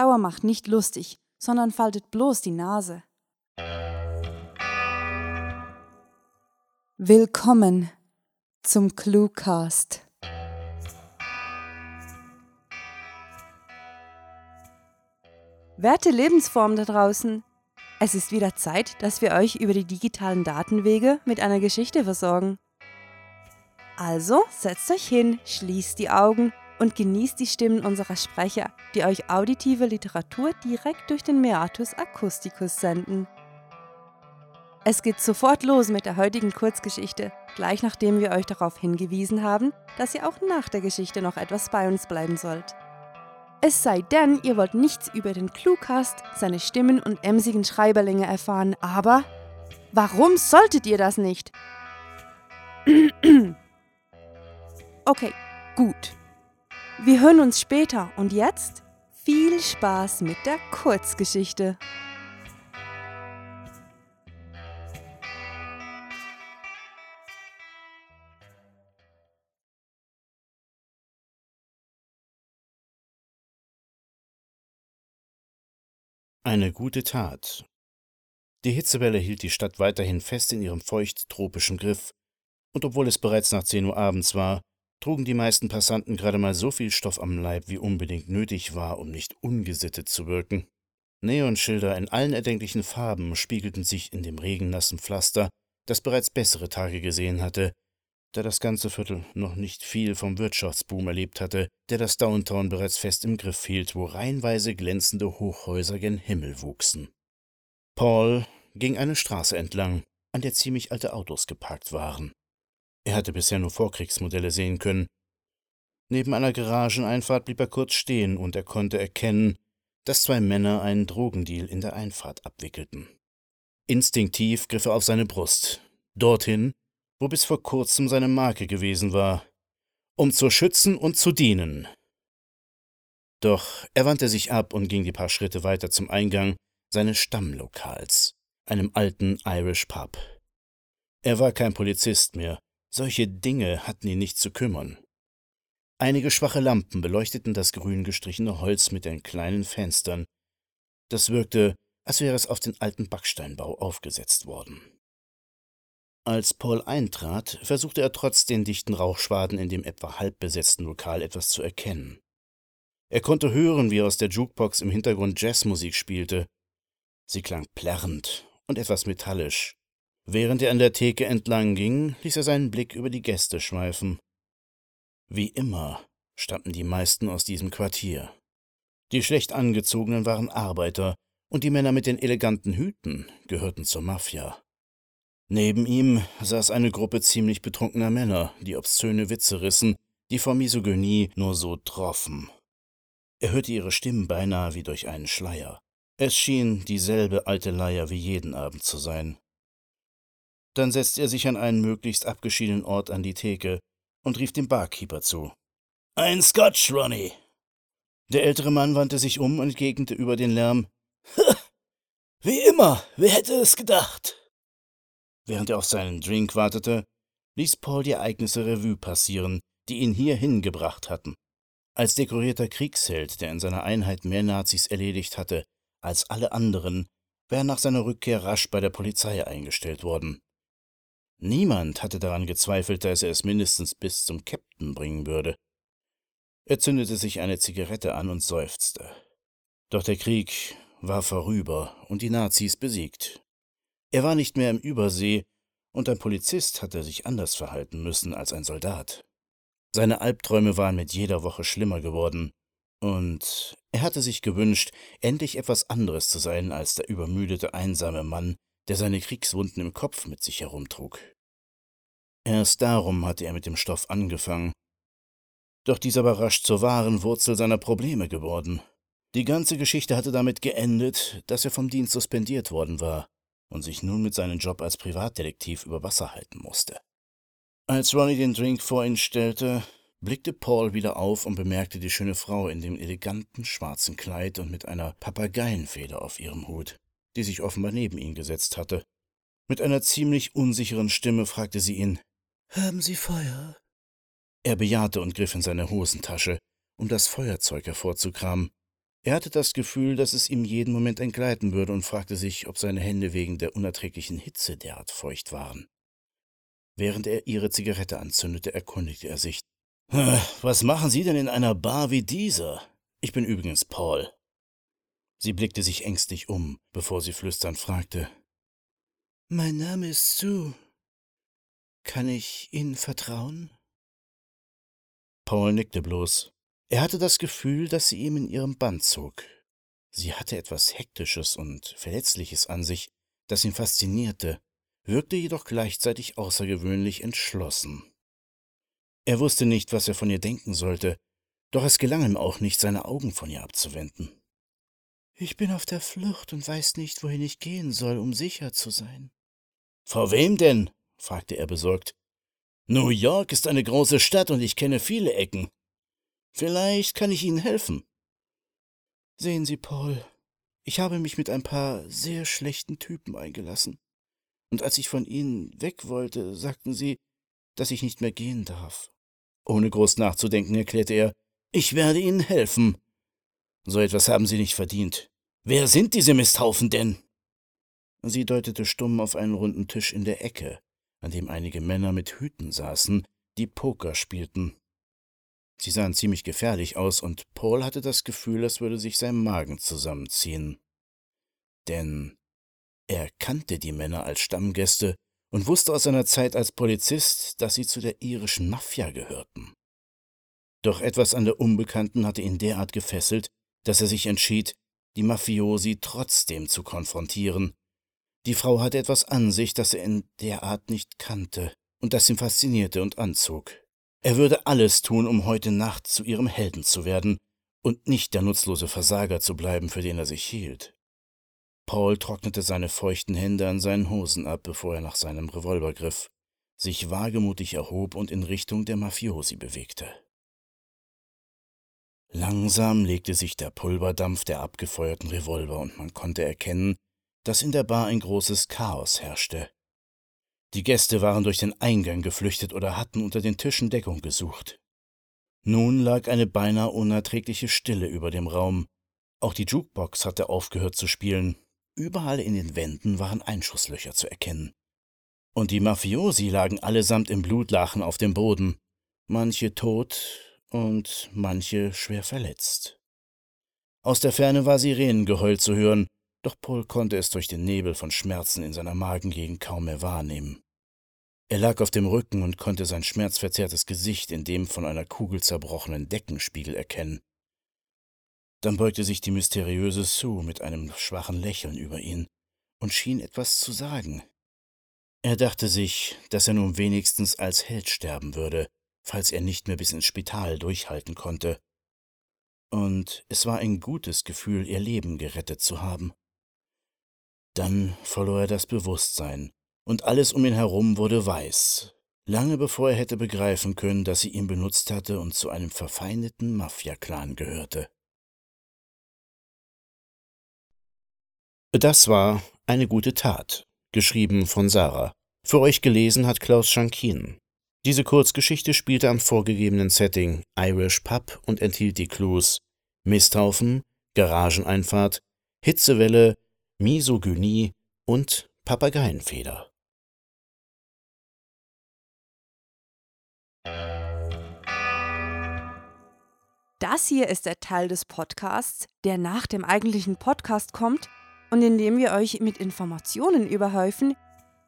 Sauer macht nicht lustig, sondern faltet bloß die Nase. Willkommen zum Cluecast. Werte Lebensform da draußen, es ist wieder Zeit, dass wir euch über die digitalen Datenwege mit einer Geschichte versorgen. Also setzt euch hin, schließt die Augen und genießt die Stimmen unserer Sprecher, die euch auditive Literatur direkt durch den Meatus Acusticus senden. Es geht sofort los mit der heutigen Kurzgeschichte, gleich nachdem wir euch darauf hingewiesen haben, dass ihr auch nach der Geschichte noch etwas bei uns bleiben sollt. Es sei denn, ihr wollt nichts über den Klugast, seine Stimmen und emsigen Schreiberlinge erfahren, aber warum solltet ihr das nicht? Okay, gut. Wir hören uns später und jetzt viel Spaß mit der Kurzgeschichte. Eine gute Tat. Die Hitzewelle hielt die Stadt weiterhin fest in ihrem feucht-tropischen Griff, und obwohl es bereits nach 10 Uhr abends war, trugen die meisten Passanten gerade mal so viel Stoff am Leib, wie unbedingt nötig war, um nicht ungesittet zu wirken. Neonschilder in allen erdenklichen Farben spiegelten sich in dem regennassen Pflaster, das bereits bessere Tage gesehen hatte, da das ganze Viertel noch nicht viel vom Wirtschaftsboom erlebt hatte, der das Downtown bereits fest im Griff hielt, wo reihenweise glänzende Hochhäuser gen Himmel wuchsen. Paul ging eine Straße entlang, an der ziemlich alte Autos geparkt waren. Er hatte bisher nur Vorkriegsmodelle sehen können. Neben einer Garageneinfahrt blieb er kurz stehen und er konnte erkennen, dass 2 Männer einen Drogendeal in der Einfahrt abwickelten. Instinktiv griff er auf seine Brust, dorthin, wo bis vor kurzem seine Marke gewesen war, um zu schützen und zu dienen. Doch er wandte sich ab und ging die paar Schritte weiter zum Eingang seines Stammlokals, einem alten Irish Pub. Er war kein Polizist mehr, solche Dinge hatten ihn nicht zu kümmern. Einige schwache Lampen beleuchteten das grün gestrichene Holz mit den kleinen Fenstern. Das wirkte, als wäre es auf den alten Backsteinbau aufgesetzt worden. Als Paul eintrat, versuchte er trotz den dichten Rauchschwaden in dem etwa halbbesetzten Lokal etwas zu erkennen. Er konnte hören, wie aus der Jukebox im Hintergrund Jazzmusik spielte. Sie klang plärrend und etwas metallisch. Während er an der Theke entlang ging, ließ er seinen Blick über die Gäste schweifen. Wie immer stammten die meisten aus diesem Quartier. Die schlecht angezogenen waren Arbeiter und die Männer mit den eleganten Hüten gehörten zur Mafia. Neben ihm saß eine Gruppe ziemlich betrunkener Männer, die obszöne Witze rissen, die vor Misogynie nur so troffen. Er hörte ihre Stimmen beinahe wie durch einen Schleier. Es schien dieselbe alte Leier wie jeden Abend zu sein. Dann setzte er sich an einen möglichst abgeschiedenen Ort an die Theke und rief dem Barkeeper zu. »Ein Scotch, Ronnie!« Der ältere Mann wandte sich um und entgegnete über den Lärm. »Wie immer, wer hätte es gedacht?« Während er auf seinen Drink wartete, ließ Paul die Ereignisse Revue passieren, die ihn hier hingebracht hatten. Als dekorierter Kriegsheld, der in seiner Einheit mehr Nazis erledigt hatte als alle anderen, war er nach seiner Rückkehr rasch bei der Polizei eingestellt worden. Niemand hatte daran gezweifelt, dass er es mindestens bis zum Captain bringen würde. Er zündete sich eine Zigarette an und seufzte. Doch der Krieg war vorüber und die Nazis besiegt. Er war nicht mehr im Übersee, und ein Polizist hatte sich anders verhalten müssen als ein Soldat. Seine Albträume waren mit jeder Woche schlimmer geworden, und er hatte sich gewünscht, endlich etwas anderes zu sein als der übermüdete, einsame Mann, der seine Kriegswunden im Kopf mit sich herumtrug. Erst darum hatte er mit dem Stoff angefangen. Doch dieser war rasch zur wahren Wurzel seiner Probleme geworden. Die ganze Geschichte hatte damit geendet, dass er vom Dienst suspendiert worden war und sich nun mit seinem Job als Privatdetektiv über Wasser halten musste. Als Ronnie den Drink vor ihn stellte, blickte Paul wieder auf und bemerkte die schöne Frau in dem eleganten schwarzen Kleid und mit einer Papageienfeder auf ihrem Hut, die sich offenbar neben ihn gesetzt hatte. Mit einer ziemlich unsicheren Stimme fragte sie ihn, »Haben Sie Feuer?« Er bejahte und griff in seine Hosentasche, um das Feuerzeug hervorzukramen. Er hatte das Gefühl, dass es ihm jeden Moment entgleiten würde und fragte sich, ob seine Hände wegen der unerträglichen Hitze derart feucht waren. Während er ihre Zigarette anzündete, erkundigte er sich: »Was machen Sie denn in einer Bar wie dieser? Ich bin übrigens Paul.« Sie blickte sich ängstlich um, bevor sie flüsternd fragte: »Mein Name ist Sue. Kann ich Ihnen vertrauen?« Paul nickte bloß. Er hatte das Gefühl, dass sie ihm in ihrem Bann zog. Sie hatte etwas Hektisches und Verletzliches an sich, das ihn faszinierte, wirkte jedoch gleichzeitig außergewöhnlich entschlossen. Er wusste nicht, was er von ihr denken sollte, doch es gelang ihm auch nicht, seine Augen von ihr abzuwenden. »Ich bin auf der Flucht und weiß nicht, wohin ich gehen soll, um sicher zu sein.« »Vor wem denn?« fragte er besorgt. »New York ist eine große Stadt und ich kenne viele Ecken. Vielleicht kann ich Ihnen helfen.« »Sehen Sie, Paul, ich habe mich mit ein paar sehr schlechten Typen eingelassen. Und als ich von Ihnen weg wollte, sagten Sie, dass ich nicht mehr gehen darf.« Ohne groß nachzudenken erklärte er: »Ich werde Ihnen helfen. So etwas haben Sie nicht verdient. Wer sind diese Misthaufen denn?« Sie deutete stumm auf einen runden Tisch in der Ecke, an dem einige Männer mit Hüten saßen, die Poker spielten. Sie sahen ziemlich gefährlich aus, und Paul hatte das Gefühl, als würde sich sein Magen zusammenziehen. Denn er kannte die Männer als Stammgäste und wusste aus seiner Zeit als Polizist, dass sie zu der irischen Mafia gehörten. Doch etwas an der Unbekannten hatte ihn derart gefesselt, dass er sich entschied, die Mafiosi trotzdem zu konfrontieren. Die Frau hatte etwas an sich, das er in der Art nicht kannte und das ihn faszinierte und anzog. Er würde alles tun, um heute Nacht zu ihrem Helden zu werden und nicht der nutzlose Versager zu bleiben, für den er sich hielt. Paul trocknete seine feuchten Hände an seinen Hosen ab, bevor er nach seinem Revolver griff, sich wagemutig erhob und in Richtung der Mafiosi bewegte. Langsam legte sich der Pulverdampf der abgefeuerten Revolver und man konnte erkennen, dass in der Bar ein großes Chaos herrschte. Die Gäste waren durch den Eingang geflüchtet oder hatten unter den Tischen Deckung gesucht. Nun lag eine beinahe unerträgliche Stille über dem Raum. Auch die Jukebox hatte aufgehört zu spielen. Überall in den Wänden waren Einschusslöcher zu erkennen. Und die Mafiosi lagen allesamt im Blutlachen auf dem Boden, manche tot und manche schwer verletzt. Aus der Ferne war Sirenengeheul zu hören, doch Paul konnte es durch den Nebel von Schmerzen in seiner Magengegend kaum mehr wahrnehmen. Er lag auf dem Rücken und konnte sein schmerzverzerrtes Gesicht in dem von einer Kugel zerbrochenen Deckenspiegel erkennen. Dann beugte sich die mysteriöse Sue mit einem schwachen Lächeln über ihn und schien etwas zu sagen. Er dachte sich, dass er nun wenigstens als Held sterben würde, falls er nicht mehr bis ins Spital durchhalten konnte. Und es war ein gutes Gefühl, ihr Leben gerettet zu haben. Dann verlor er das Bewusstsein, und alles um ihn herum wurde weiß, lange bevor er hätte begreifen können, dass sie ihn benutzt hatte und zu einem verfeindeten Mafia-Clan gehörte. Das war »Eine gute Tat«, geschrieben von Sarah. Für euch gelesen hat Klaus Schankin. Diese Kurzgeschichte spielte am vorgegebenen Setting Irish Pub und enthielt die Clues Misthaufen, Garageneinfahrt, Hitzewelle, Misogynie und Papageienfeder. Das hier ist der Teil des Podcasts, der nach dem eigentlichen Podcast kommt und in dem wir euch mit Informationen überhäufen,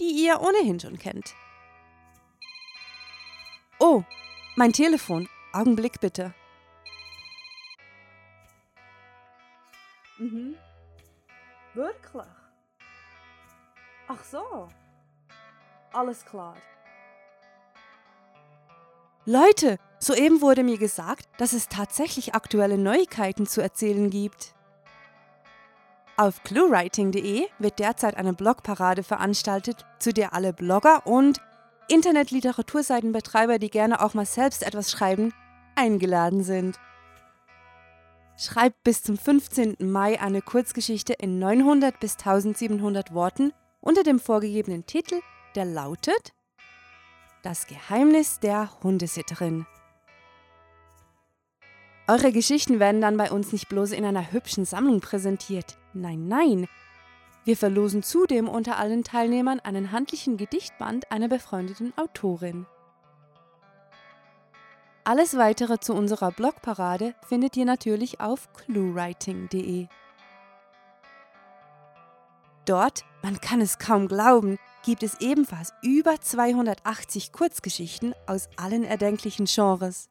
die ihr ohnehin schon kennt. Oh, mein Telefon. Augenblick bitte. Mhm. Wirklich? Ach so. Alles klar. Leute, soeben wurde mir gesagt, dass es tatsächlich aktuelle Neuigkeiten zu erzählen gibt. Auf cluewriting.de wird derzeit eine Blogparade veranstaltet, zu der alle Blogger und Internet-Literaturseitenbetreiber, die gerne auch mal selbst etwas schreiben, eingeladen sind. Schreibt bis zum 15. Mai eine Kurzgeschichte in 900 bis 1700 Worten unter dem vorgegebenen Titel, der lautet »Das Geheimnis der Hundesitterin«. Eure Geschichten werden dann bei uns nicht bloß in einer hübschen Sammlung präsentiert. Nein, nein. Wir verlosen zudem unter allen Teilnehmern einen handlichen Gedichtband einer befreundeten Autorin. Alles Weitere zu unserer Blogparade findet ihr natürlich auf cluewriting.de. Dort, man kann es kaum glauben, gibt es ebenfalls über 280 Kurzgeschichten aus allen erdenklichen Genres.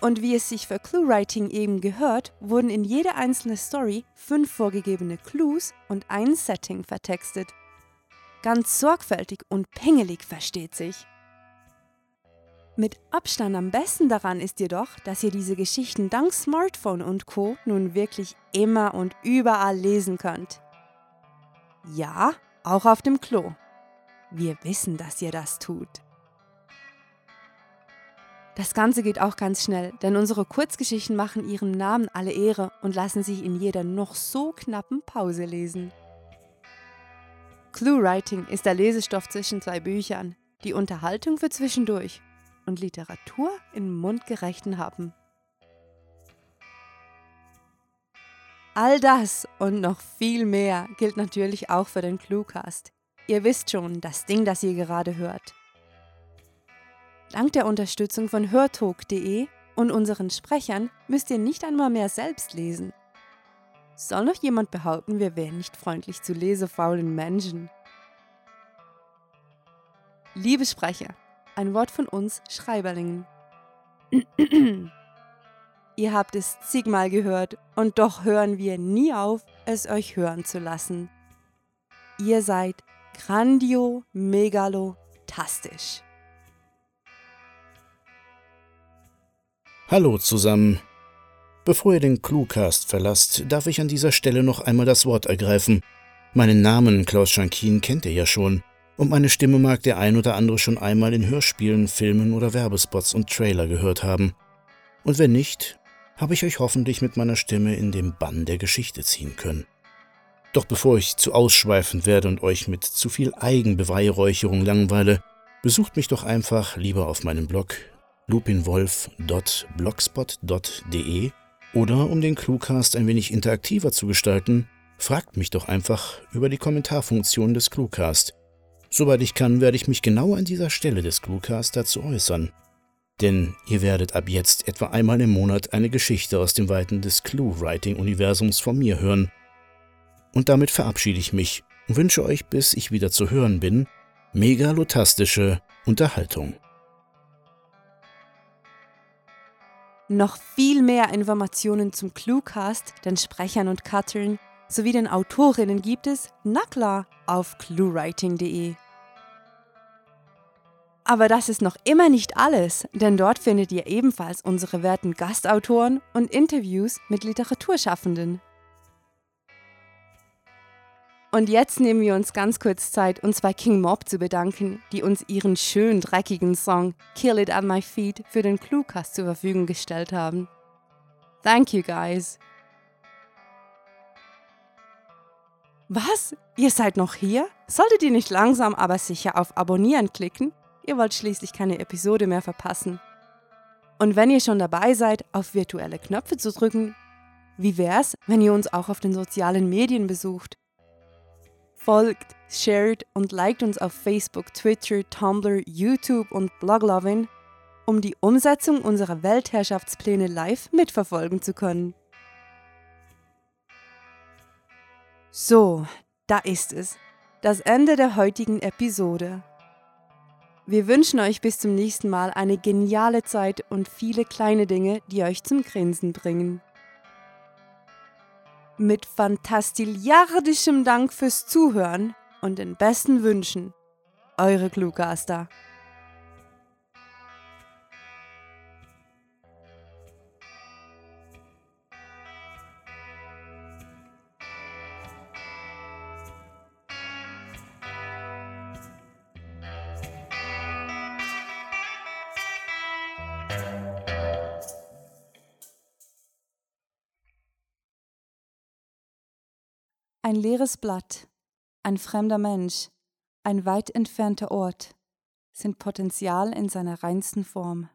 Und wie es sich für Cluewriting eben gehört, wurden in jede einzelne Story 5 vorgegebene Clues und ein Setting vertextet. Ganz sorgfältig und pingelig, versteht sich. Mit Abstand am besten daran ist jedoch, dass ihr diese Geschichten dank Smartphone und Co. nun wirklich immer und überall lesen könnt. Ja, auch auf dem Klo. Wir wissen, dass ihr das tut. Das Ganze geht auch ganz schnell, denn unsere Kurzgeschichten machen ihrem Namen alle Ehre und lassen sich in jeder noch so knappen Pause lesen. Cluewriting ist der Lesestoff zwischen 2 Büchern, die Unterhaltung für zwischendurch und Literatur in mundgerechten Happen. All das und noch viel mehr gilt natürlich auch für den Cluecast. Ihr wisst schon, das Ding, das ihr gerade hört. Dank der Unterstützung von hörtok.de und unseren Sprechern müsst ihr nicht einmal mehr selbst lesen. Soll noch jemand behaupten, wir wären nicht freundlich zu lesefaulen Menschen? Liebe Sprecher, ein Wort von uns Schreiberlingen. Ihr habt es zigmal gehört und doch hören wir nie auf, es euch hören zu lassen. Ihr seid grandio-megalotastisch. Hallo zusammen. Bevor ihr den Cluecast verlasst, darf ich an dieser Stelle noch einmal das Wort ergreifen. Meinen Namen, Klaus Schankin, kennt ihr ja schon. Und meine Stimme mag der ein oder andere schon einmal in Hörspielen, Filmen oder Werbespots und Trailer gehört haben. Und wenn nicht, habe ich euch hoffentlich mit meiner Stimme in den Bann der Geschichte ziehen können. Doch bevor ich zu ausschweifend werde und euch mit zu viel Eigenbeweihräucherung langweile, besucht mich doch einfach lieber auf meinem Blog lupinwolf.blogspot.de oder, um den Cluecast ein wenig interaktiver zu gestalten, fragt mich doch einfach über die Kommentarfunktion des Cluecast. Soweit ich kann, werde ich mich genau an dieser Stelle des Cluecast dazu äußern. Denn ihr werdet ab jetzt etwa einmal im Monat eine Geschichte aus den Weiten des Clue-Writing-Universums von mir hören. Und damit verabschiede ich mich und wünsche euch, bis ich wieder zu hören bin, megalotastische Unterhaltung. Noch viel mehr Informationen zum Cluecast, den Sprechern und Cuttern sowie den Autorinnen gibt es, na klar, auf cluewriting.de. Aber das ist noch immer nicht alles, denn dort findet ihr ebenfalls unsere werten Gastautoren und Interviews mit Literaturschaffenden. Und jetzt nehmen wir uns ganz kurz Zeit, uns bei King Mob zu bedanken, die uns ihren schön dreckigen Song Kill It At My Feet für den Cluecast zur Verfügung gestellt haben. Thank you guys. Was? Ihr seid noch hier? Solltet ihr nicht langsam aber sicher auf Abonnieren klicken? Ihr wollt schließlich keine Episode mehr verpassen. Und wenn ihr schon dabei seid, auf virtuelle Knöpfe zu drücken, wie wär's, wenn ihr uns auch auf den sozialen Medien besucht? Folgt, shared und liked uns auf Facebook, Twitter, Tumblr, YouTube und Bloglovin, um die Umsetzung unserer Weltherrschaftspläne live mitverfolgen zu können. So, da ist es. Das Ende der heutigen Episode. Wir wünschen euch bis zum nächsten Mal eine geniale Zeit und viele kleine Dinge, die euch zum Grinsen bringen. Mit fantastilliardischem Dank fürs Zuhören und den besten Wünschen. Eure Klugaster. Ein leeres Blatt, ein fremder Mensch, ein weit entfernter Ort sind Potenzial in seiner reinsten Form.